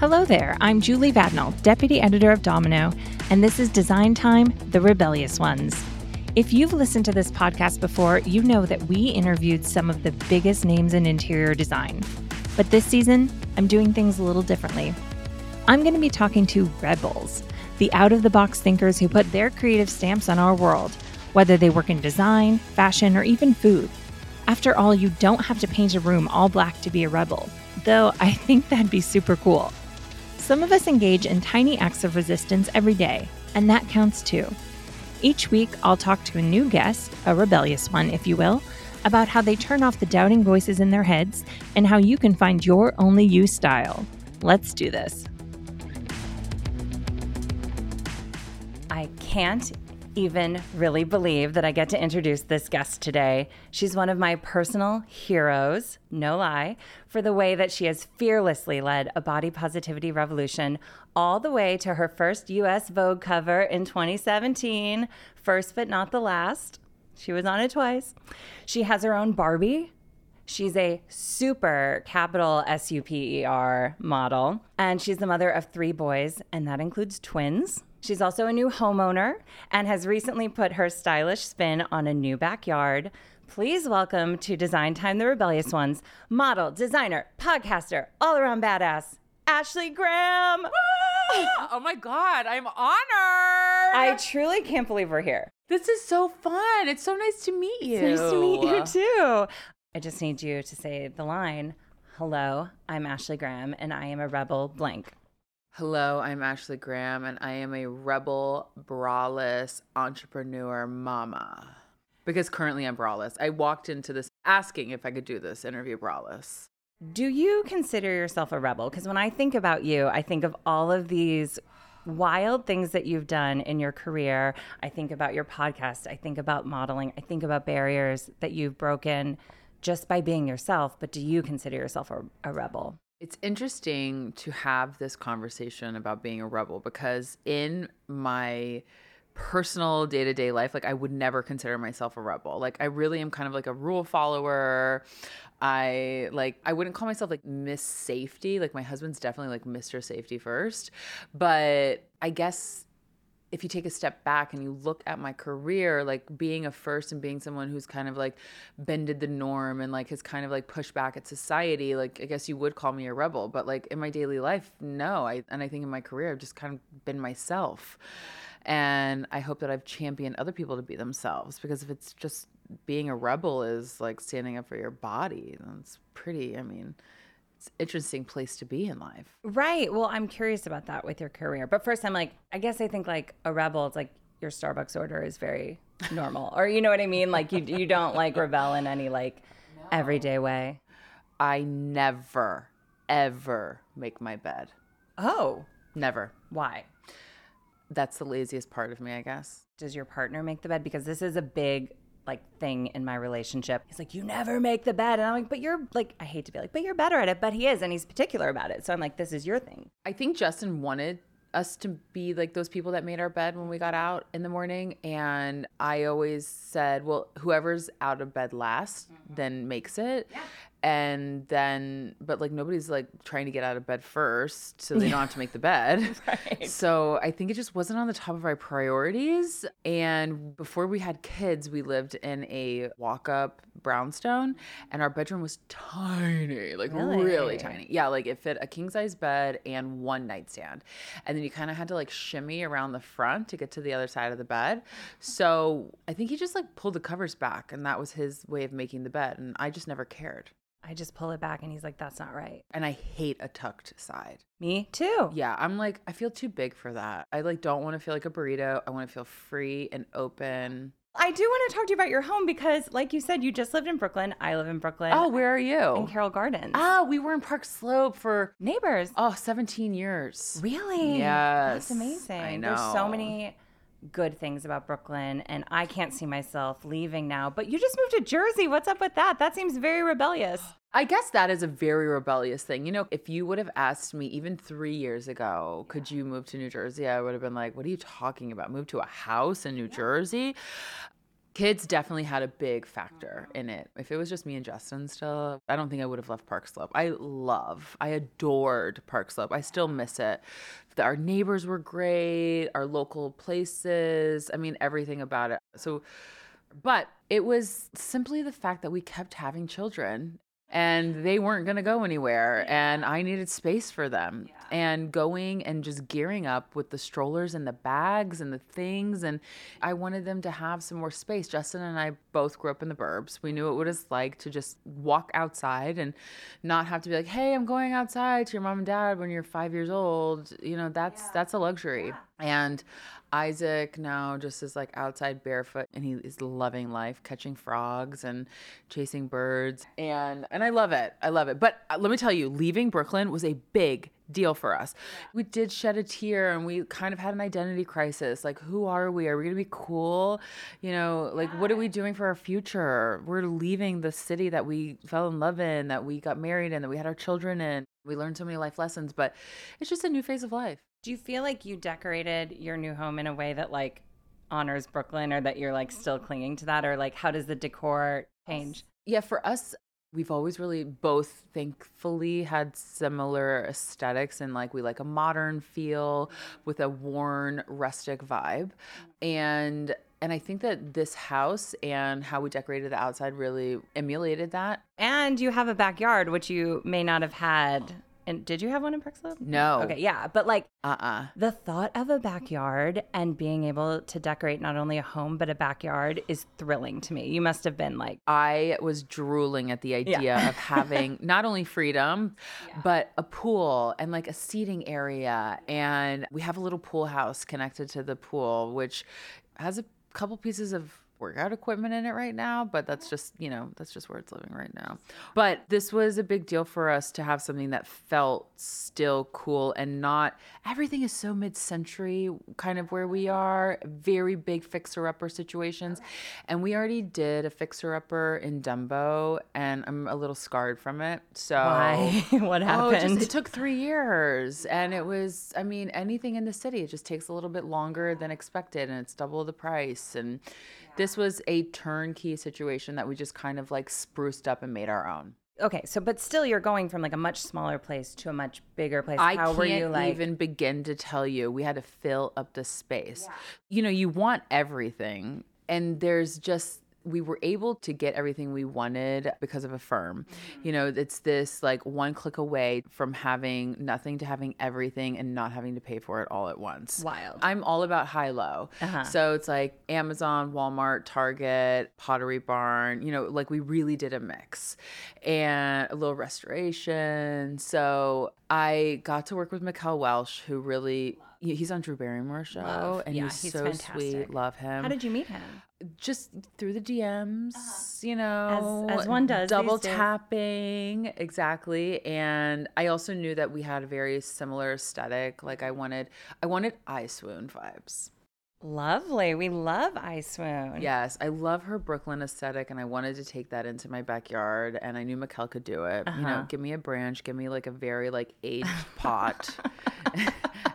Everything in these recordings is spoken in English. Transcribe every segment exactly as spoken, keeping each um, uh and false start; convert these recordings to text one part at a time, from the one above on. Hello there, I'm Julie Vadnall, Deputy Editor of Domino, and this is Design Time, The Rebellious Ones. If you've listened to this podcast before, you know that we interviewed some of the biggest names in interior design. But this season, I'm doing things a little differently. I'm going to be talking to rebels, the out-of-the-box thinkers who put their creative stamps on our world, whether they work in design, fashion, or even food. After all, you don't have to paint a room all black to be a rebel, though I think that'd be super cool. Some of us engage in tiny acts of resistance every day, and that counts too. Each week, I'll talk to a new guest, a rebellious one, if you will, about how they turn off the doubting voices in their heads and how you can find your only you style. Let's do this. I can't even really believe that I get to introduce this guest today. She's one of my personal heroes, no lie, for the way that she has fearlessly led a body positivity revolution all the way to her first U S Vogue cover in twenty seventeen. First but not the last. She was on it twice. She has her own Barbie. She's a super capital S U P E R model, and she's the mother of three boys, and that includes twins. She's also a new homeowner and has recently put her stylish spin on a new backyard. Please welcome to Design Time, The Rebellious Ones, model, designer, podcaster, all-around badass, Ashley Graham. Oh my God, I'm honored. I truly can't believe we're here. This is so fun. It's so nice to meet you. It's nice to meet you too. I just need you to say the line, hello, I'm Ashley Graham and I am a rebel blank. Hello, I'm Ashley Graham, and I am a rebel, braless, entrepreneur mama. Because currently I'm braless. I walked into this asking if I could do this interview braless. Do you consider yourself a rebel? Because when I think about you, I think of all of these wild things that you've done in your career. I think about your podcast. I think about modeling. I think about barriers that you've broken just by being yourself. But do you consider yourself a, a rebel? It's interesting to have this conversation about being a rebel because in my personal day-to-day life, like I would never consider myself a rebel. Like I really am kind of like a rule follower. I like, I wouldn't call myself like Miss Safety. Like my husband's definitely like Mister Safety first, but I guess if you take a step back and you look at my career, like being a first and being someone who's kind of like bended the norm and like has kind of like pushed back at society, like I guess you would call me a rebel, but like in my daily life, no. I, and I think in my career, I've just kind of been myself. And I hope that I've championed other people to be themselves, because if it's just being a rebel is like standing up for your body, that's pretty, I mean, it's an interesting place to be in life. Right. Well, I'm curious about that with your career. But first, I'm like, I guess I think like a rebel, it's like your Starbucks order is very normal. Or you know what I mean? Like you you don't like rebel in any like no. everyday way. I never, ever make my bed. Oh. Never. Why? That's the laziest part of me, I guess. Does your partner make the bed? Because this is a big like thing in my relationship. He's like, you never make the bed. And I'm like, but you're like, I hate to be like, but you're better at it. But he is, and he's particular about it. So I'm like, this is your thing. I think Justin wanted us to be like those people that made our bed when we got out in the morning. And I always said, well, whoever's out of bed last mm-hmm. then makes it. Yeah. And then, but like nobody's like trying to get out of bed first, so they yeah. don't have to make the bed. Right. So I think it just wasn't on the top of our priorities. And before we had kids, we lived in a walk-up brownstone and our bedroom was tiny, like really, really tiny. Yeah. Like it fit a king size bed and one nightstand. And then you kind of had to like shimmy around the front to get to the other side of the bed. So I think he just like pulled the covers back, and that was his way of making the bed. And I just never cared. I just pull it back and he's like, that's not right. And I hate a tucked side. Me too. Yeah. I'm like, I feel too big for that. I like don't want to feel like a burrito. I want to feel free and open. I do want to talk to you about your home because like you said, you just lived in Brooklyn. I live in Brooklyn. Oh, where are you? In Carroll Gardens. Ah, we were in Park Slope for neighbors. Oh, seventeen years. Really? Yes. That's amazing. I know. There's so many good things about Brooklyn, and I can't see myself leaving now. But you just moved to Jersey. What's up with that? That seems very rebellious. I guess that is a very rebellious thing. You know, if you would have asked me even three years ago, yeah. could you move to New Jersey? I would have been like, what are you talking about? Move to a house in New yeah. Jersey? Kids definitely had a big factor in it. If it was just me and Justin still, I don't think I would have left Park Slope. I love, I adored Park Slope. I still miss it. Our neighbors were great, our local places. I mean, everything about it. So, but it was simply the fact that we kept having children and they weren't going to go anywhere. Yeah. And I needed space for them. Yeah. And going and just gearing up with the strollers and the bags and the things. And I wanted them to have some more space. Justin and I both grew up in the burbs. We knew what it was like to just walk outside and not have to be like, hey, I'm going outside to your mom and dad when you're five years old. You know, that's yeah. that's a luxury. Yeah. And Isaac now just is like outside barefoot and he is loving life, catching frogs and chasing birds. And and I love it. I love it. But let me tell you, leaving Brooklyn was a big deal for us. We did shed a tear and we kind of had an identity crisis. Like, who are we? Are we going to be cool? You know, like, what are we doing for our future? We're leaving the city that we fell in love in, that we got married in, that we had our children in. We learned so many life lessons, but it's just a new phase of life. Do you feel like you decorated your new home in a way that like honors Brooklyn, or that you're like still clinging to that? Or like, how does the decor change? Yeah, for us, we've always really both thankfully had similar aesthetics, and like we like a modern feel with a worn rustic vibe. And and I think that this house and how we decorated the outside really emulated that. And you have a backyard, which you may not have had. And did you have one in Park Slope? No. Okay, yeah. But like uh-uh. the thought of a backyard and being able to decorate not only a home but a backyard is thrilling to me. You must have been like... I was drooling at the idea yeah. of having not only freedom, yeah. but a pool and like a seating area. And we have a little pool house connected to the pool, which has a couple pieces of workout equipment in it right now, but that's just, you know, that's just where it's living right now. But this was a big deal for us to have something that felt still cool and not, everything is so mid-century kind of where we are, very big fixer-upper situations. And we already did a fixer-upper in Dumbo and I'm a little scarred from it. So why? What happened? Oh, just, it took three years and it was, I mean, anything in the city, it just takes a little bit longer than expected and it's double the price. And this This was a turnkey situation that we just kind of like spruced up and made our own. Okay, so but still you're going from like a much smaller place to a much bigger place. I How were you like? I can't even begin to tell you. We had to fill up the space. Yeah. You know, you want everything and there's just... we were able to get everything we wanted because of Affirm. Mm-hmm. You know, it's this like one click away from having nothing to having everything and not having to pay for it all at once. Wild. I'm all about high-low. Uh-huh. So it's like Amazon, Walmart, Target, Pottery Barn, you know, like we really did a mix and a little restoration. So I got to work with Mikel Welsh, who really, he's on Drew Barrymore's show. Love. And yeah, he's, he's so fantastic. Sweet. Love him. How did you meet him? Just through the D Ms, uh-huh. you know, as, as one does, double tapping. Exactly. And I also knew that we had a very similar aesthetic. Like I wanted, I wanted Eye Swoon vibes. Lovely. We love Eye Swoon. Yes. I love her Brooklyn aesthetic and I wanted to take that into my backyard and I knew Mikel could do it. Uh-huh. You know, give me a branch, give me like a very like aged pot.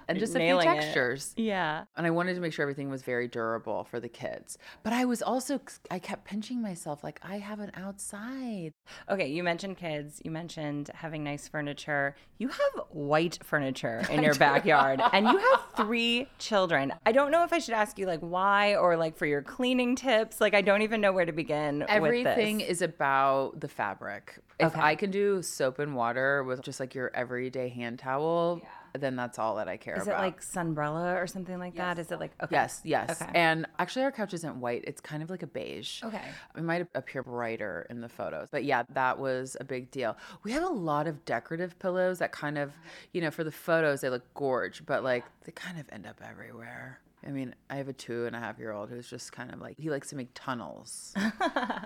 And just Nailing a few textures. It. Yeah. And I wanted to make sure everything was very durable for the kids. But I was also, I kept pinching myself like, I have an outside. Okay, you mentioned kids. You mentioned having nice furniture. You have white furniture in your backyard. And you have three children. I don't know if I should ask you like why or like for your cleaning tips. Like I don't even know where to begin everything with this. Everything is about the fabric. If okay. I can do soap and water with just like your everyday hand towel, yeah. then that's all that I care about. Is it about. Like Sunbrella or something like yes. that? Is it like, okay. Yes, yes. Okay. And actually our couch isn't white. It's kind of like a beige. Okay. It might appear brighter in the photos. But yeah, that was a big deal. We have a lot of decorative pillows that kind of, you know, for the photos, they look gorge, but like they kind of end up everywhere. I mean, I have a two and a half year old who's just kind of like, he likes to make tunnels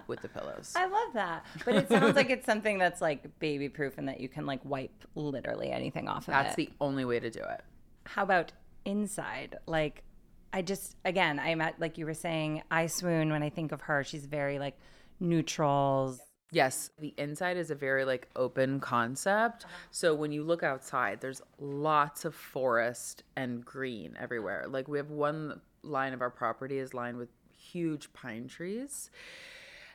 with the pillows. I love that. But it sounds like it's something that's like baby proof and that you can like wipe literally anything off of that's it. That's the only way to do it. How about inside? Like, I just, again, I'm at, like you were saying, I swoon when I think of her. She's very like neutrals. Yes, the inside is a very like open concept. So when you look outside, there's lots of forest and green everywhere. Like we have one line of our property is lined with huge pine trees.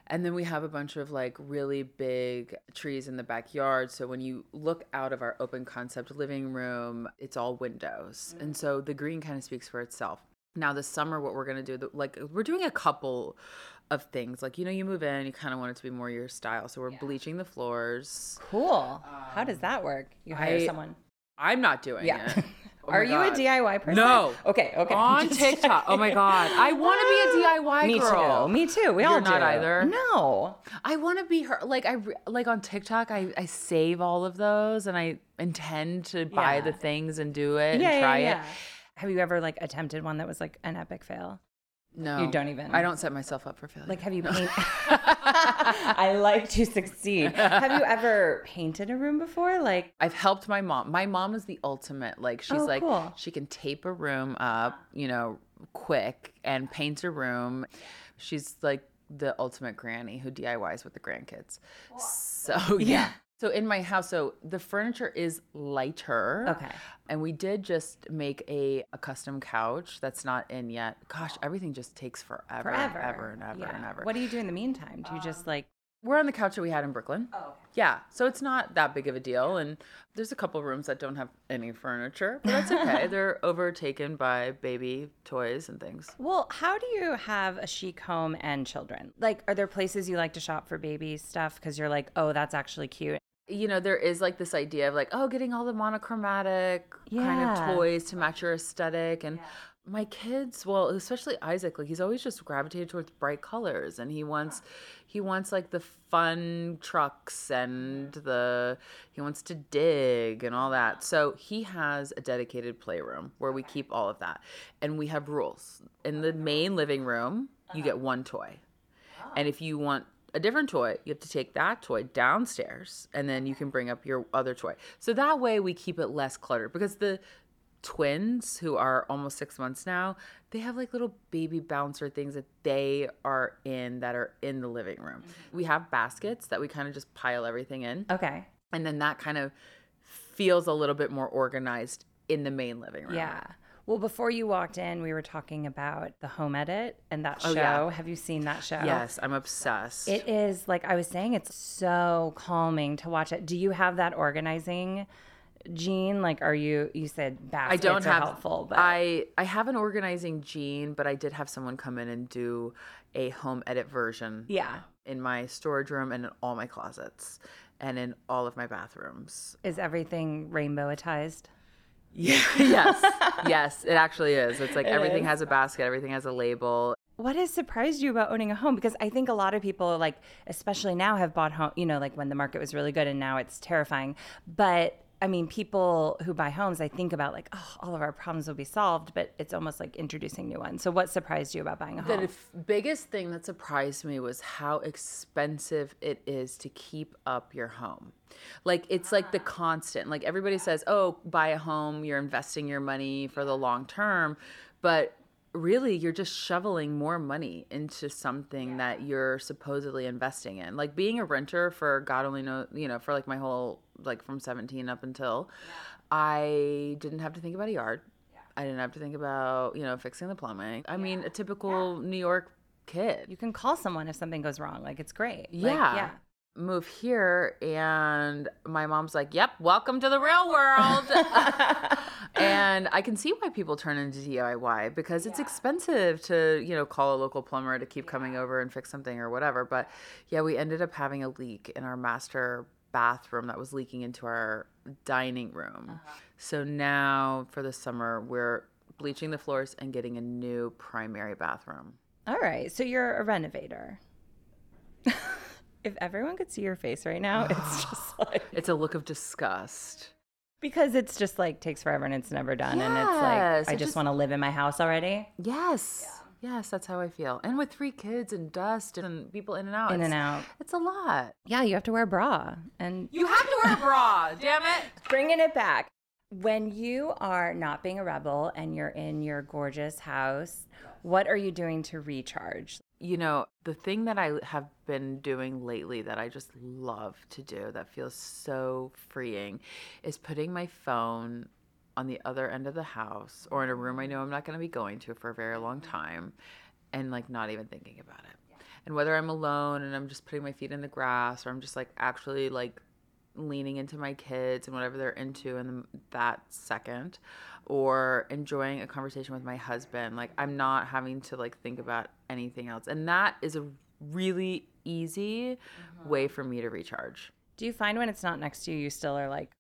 And then we have a bunch of like really big trees in the backyard. So when you look out of our open concept living room, it's all windows. Mm. And so the green kind of speaks for itself. Now this summer, what we're going to do, like we're doing a couple of things. Like, you know, you move in, you kind of want it to be more your style. So we're yeah. bleaching the floors. Cool. Um, How does that work? You hire I, someone. I'm not doing yeah. it. Oh Are you a D I Y person? No. Okay, okay. On TikTok. Oh, my God. I want to be a D I Y Me girl. Me too. Me too. We You're all do. You're not either. No. I want to be her. Like, I, like on TikTok, I, I save all of those, and I intend to buy yeah. the things and do it yeah, and try yeah, yeah. it. Have you ever, like, attempted one that was, like, an epic fail? No. You don't even? I don't set myself up for failure. Like, have you painted? No. I like to succeed. Have you ever painted a room before? Like, I've helped my mom. My mom is the ultimate. Like, she's oh, like, cool. she can tape a room up, you know, quick and paint a room. She's like the ultimate granny who D I Ys with the grandkids. Wow. So, yeah. yeah. So in my house, so the furniture is lighter. Okay. And we did just make a, a custom couch that's not in yet. Gosh, everything just takes forever. Forever. Ever and ever yeah. and ever. What do you do in the meantime? Do you um, just like... We're on the couch that we had in Brooklyn. Oh, okay. Yeah. So it's not that big of a deal. And there's a couple rooms that don't have any furniture, but that's okay. They're overtaken by baby toys and things. Well, how do you have a chic home and children? Like, are there places you like to shop for baby stuff? Because you're like, oh, that's actually cute. You know, there is like this idea of like, oh, getting all the monochromatic yeah. kind of toys to match your aesthetic. And yeah. my kids, well, especially Isaac, like he's always just gravitated towards bright colors. And he wants, he wants like the fun trucks and the, he wants to dig and all that. So he has a dedicated playroom where we keep all of that. And we have rules. In the main living room, you get one toy. And if you want a different toy, you have to take that toy downstairs, and then you can bring up your other toy. So that way we keep it less cluttered, because the twins, who are almost six months now, they have like little baby bouncer things that they are in that are in the living room. Mm-hmm. We have baskets that we kind of just pile everything in. Okay. And then that kind of feels a little bit more organized in the main living room. Yeah. Well, before you walked in, we were talking about The Home Edit and that show. Oh, yeah. Have you seen that show? Yes, I'm obsessed. It is, like I was saying, it's so calming to watch it. Do you have that organizing gene? Like, are you, you said baskets I don't are have, helpful. But... I, I have an organizing gene, but I did have someone come in and do a home edit version yeah. in my storage room and in all my closets and in all of my bathrooms. Is everything rainbowatized? Yeah. yes. Yes, it actually is. It's like it everything is. has a basket. Everything has a label. What has surprised you about owning a home? Because I think a lot of people, like, especially now, have bought home, you know, like when the market was really good and now it's terrifying. But I mean, people who buy homes, I think about like, oh, all of our problems will be solved, but it's almost like introducing new ones. So what surprised you about buying a home? The biggest thing that surprised me was how expensive it is to keep up your home. Like, it's like the constant, like everybody says, oh, buy a home, you're investing your money for the long term, but really you're just shoveling more money into something yeah. that you're supposedly investing in. Like being a renter for God only knows, you know, for like my whole, like from seventeen up until yeah. I didn't have to think about a yard. Yeah. I didn't have to think about, you know, fixing the plumbing. I yeah. mean, a typical yeah. New York kid. You can call someone if something goes wrong. Like, it's great. Yeah. Like, yeah. Move here and my mom's like, yep, welcome to the real world. And I can see why people turn into D I Y, because it's yeah. expensive to, you know, call a local plumber to keep yeah. coming over and fix something or whatever. But yeah, we ended up having a leak in our master bathroom that was leaking into our dining room. Uh-huh. So now for the summer, we're bleaching the floors and getting a new primary bathroom. All right. So you're a renovator. If everyone could see your face right now, it's just like... It's a look of disgust. Because it's just like takes forever and it's never done. Yes, and it's like, I, I just, just want to live in my house already. Yes. Yeah. Yes, that's how I feel. And with three kids and dust and people in and out. In and out. It's a lot. Yeah, you have to wear a bra. and You have to wear a bra, damn it. Bringing it back. When you are not being a rebel and you're in your gorgeous house, what are you doing to recharge? You know, the thing that I have been doing lately that I just love to do that feels so freeing is putting my phone on the other end of the house or in a room I know I'm not going to be going to for a very long time and like not even thinking about it. Yeah. And whether I'm alone and I'm just putting my feet in the grass, or I'm just like actually like leaning into my kids and whatever they're into in that second, or enjoying a conversation with my husband, like I'm not having to like think about anything else. And that is a really easy uh-huh. way for me to recharge. Do you find when it's not next to you, you still are like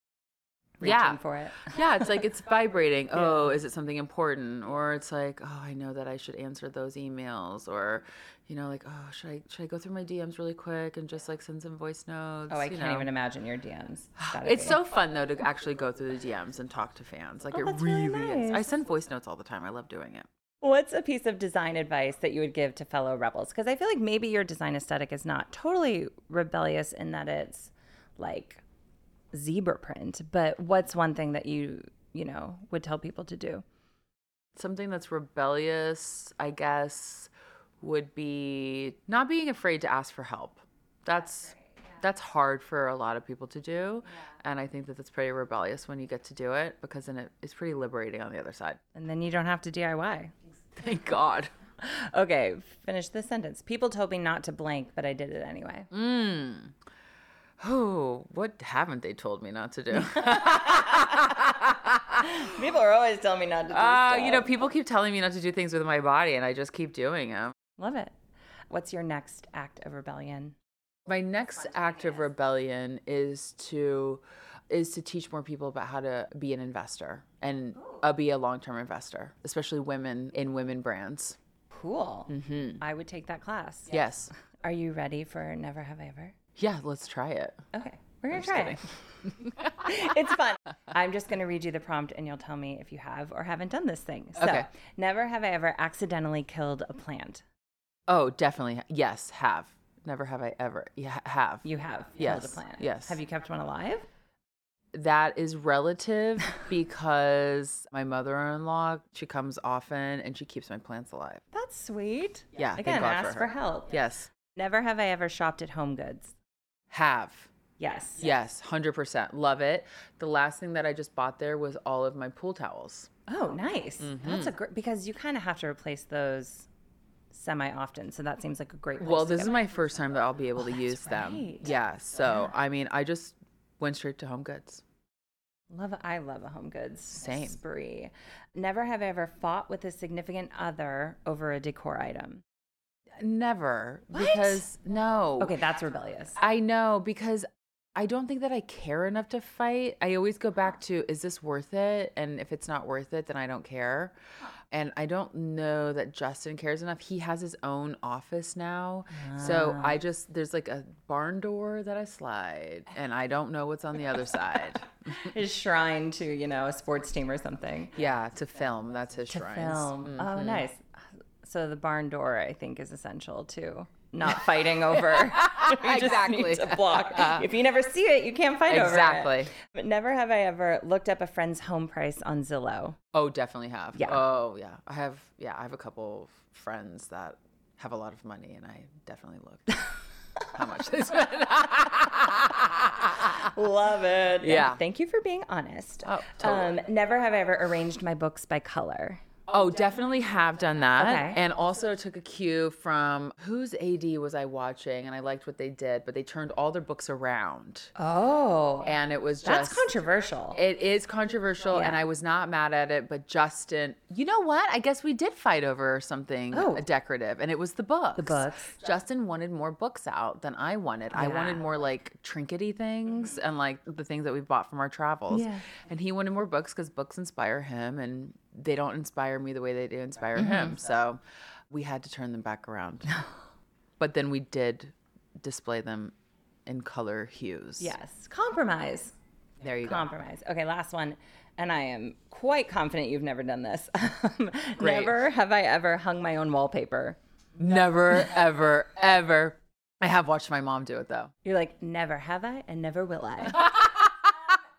reaching yeah. for it? Yeah, it's like it's vibrating. Yeah. Oh, is it something important? Or it's like, oh, I know that I should answer those emails. Or, you know, like, oh, should I should I go through my D Ms really quick and just like send some voice notes? Oh, I you can't know? even imagine your D Ms. That'd it's be. so fun, though, to actually go through the D Ms and talk to fans. Like oh, it that's really, really nice. is. I send voice notes all the time. I love doing it. What's a piece of design advice that you would give to fellow rebels? Because I feel like maybe your design aesthetic is not totally rebellious in that it's like zebra print, but what's one thing that you, you know, would tell people to do? Something that's rebellious, I guess, would be not being afraid to ask for help. That's yeah. that's hard for a lot of people to do. Yeah. And I think that that's pretty rebellious when you get to do it, because then it, it's pretty liberating on the other side. And then you don't have to D I Y. Thank God. Okay, finish the sentence. People told me not to blank, but I did it anyway. Mm. Oh, what haven't they told me not to do? People are always telling me not to do uh, stuff. You know, people keep telling me not to do things with my body, and I just keep doing them. Love it. What's your next act of rebellion? My next act of rebellion is to... is to teach more people about how to be an investor and uh, be a long-term investor, especially women in women brands. Cool. Mm-hmm. I would take that class. Yes. Are you ready for Never Have I Ever? Yeah, let's try it. Okay, we're going to try it. It's fun. I'm just going to read you the prompt and you'll tell me if you have or haven't done this thing. So, okay. Never have I ever accidentally killed a plant. Oh, definitely. Yes, have. Never have I ever. Yeah, have. You have yes. killed a plant. Yes. Have you kept one alive? That is relative, because my mother-in-law, she comes often and she keeps my plants alive. That's sweet. Yeah. Again, ask for, for help. Yes. Never have I ever shopped at HomeGoods. Have. Yes. Yes, one hundred percent. Love it. The last thing that I just bought there was all of my pool towels. Oh, nice. Mm-hmm. That's a great, because you kind of have to replace those semi-often, so that seems like a great place. Well, this is my first time that I'll be able oh, to use right. them. Yeah. So, yeah. I mean, I just... went straight to HomeGoods. Love, I love a HomeGoods Same. spree. Never have I ever fought with a significant other over a decor item. Never. What? Because no. Okay, that's rebellious. I know, because I don't think that I care enough to fight. I always go back to, is this worth it? And if it's not worth it, then I don't care. And I don't know that Justin cares enough. He has his own office now. Ah. So I just, there's like a barn door that I slide, and I don't know what's on the other side. His shrine to, you know, a sports team or something. Yeah, to film. That's his shrine. To film. Mm-hmm. Oh, nice. So the barn door, I think, is essential too. Not fighting over. You just exactly. need to block. Uh, if you never see it, you can't fight exactly. over it. Exactly. But never have I ever looked up a friend's home price on Zillow. Oh, definitely have. Yeah. Oh, yeah. I have. Yeah, I have a couple friends that have a lot of money, and I definitely looked how much they spent. Love it. Yeah. And thank you for being honest. Oh, totally. Um, never have I ever arranged my books by color. Oh, definitely have done that. Okay. And also took a cue from whose A D was I watching, and I liked what they did, but they turned all their books around. Oh. And it was just... That's controversial. It is controversial, yeah. And I was not mad at it, but Justin... You know what? I guess we did fight over something oh. decorative, and it was the books. The books. Justin wanted more books out than I wanted. Yeah. I wanted more, like, trinkety things and, like, the things that we bought from our travels. Yeah. And he wanted more books because books inspire him, and... they don't inspire me the way they do inspire mm-hmm. him. So we had to turn them back around. But then we did display them in color hues. Yes. Compromise. There you Compromise. go. Compromise. Okay, last one. And I am quite confident you've never done this. Great. Never have I ever hung my own wallpaper. Never, ever, ever. I have watched my mom do it, though. You're like, never have I and never will I.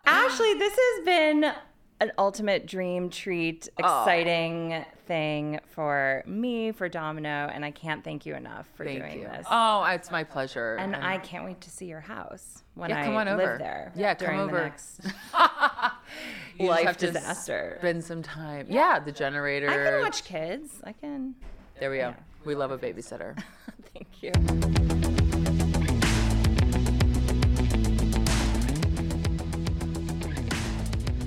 Ashley, this has been... an ultimate dream treat, exciting oh. thing for me, for Domino, and I can't thank you enough for thank doing you. this. Oh, it's my pleasure. And, and I can't wait to see your house when yeah, come I on live over. there. Yeah, during come over. the next you life have disaster. To spend some time. Yeah, yeah, the generator. I can watch kids. I can. There we go. Yeah. We, we love, love a babysitter. Thank you.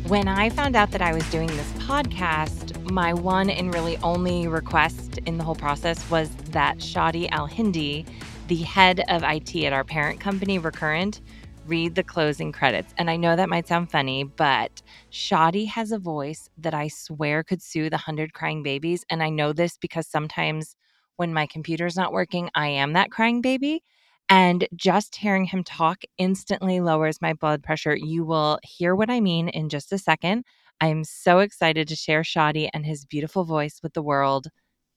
When I found out that I was doing this podcast, my one and really only request in the whole process was that Shadi Al-Hindi, the head of I T at our parent company, Recurrent, read the closing credits. And I know that might sound funny, but Shadi has a voice that I swear could soothe a hundred crying babies. And I know this because sometimes when my computer's not working, I am that crying baby. And just hearing him talk instantly lowers my blood pressure. You will hear what I mean in just a second. I am so excited to share Shadi and his beautiful voice with the world.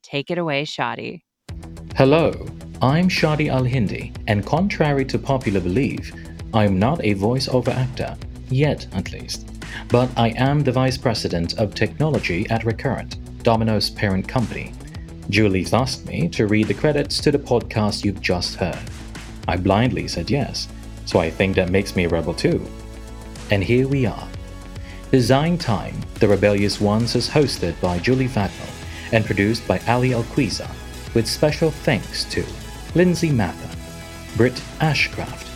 Take it away, Shadi. Hello, I'm Shadi Al-Hindi, and contrary to popular belief, I am not a voiceover actor, yet at least, but I am the Vice President of Technology at Recurrent, Domino's parent company. Julie's asked me to read the credits to the podcast you've just heard. I blindly said yes, so I think that makes me a rebel too. And here we are. Design Time, The Rebellious Ones is hosted by Julie Vadnall and produced by Ali Alquiza, with special thanks to Lindsay Mather, Britt Ashcraft,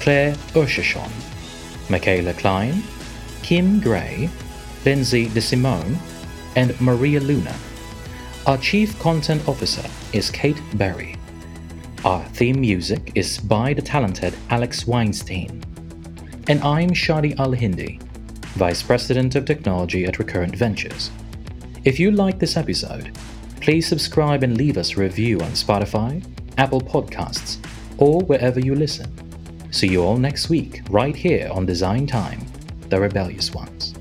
Claire Urshashon, Michaela Klein, Kim Gray, Lindsay DeSimone, and Maria Luna. Our Chief Content Officer is Kate Berry. Our theme music is by the talented Alex Weinstein. And I'm Shadi Al-Hindi, Vice President of Technology at Recurrent Ventures. If you like this episode, please subscribe and leave us a review on Spotify, Apple Podcasts, or wherever you listen. See you all next week, right here on Design Time, The Rebellious Ones.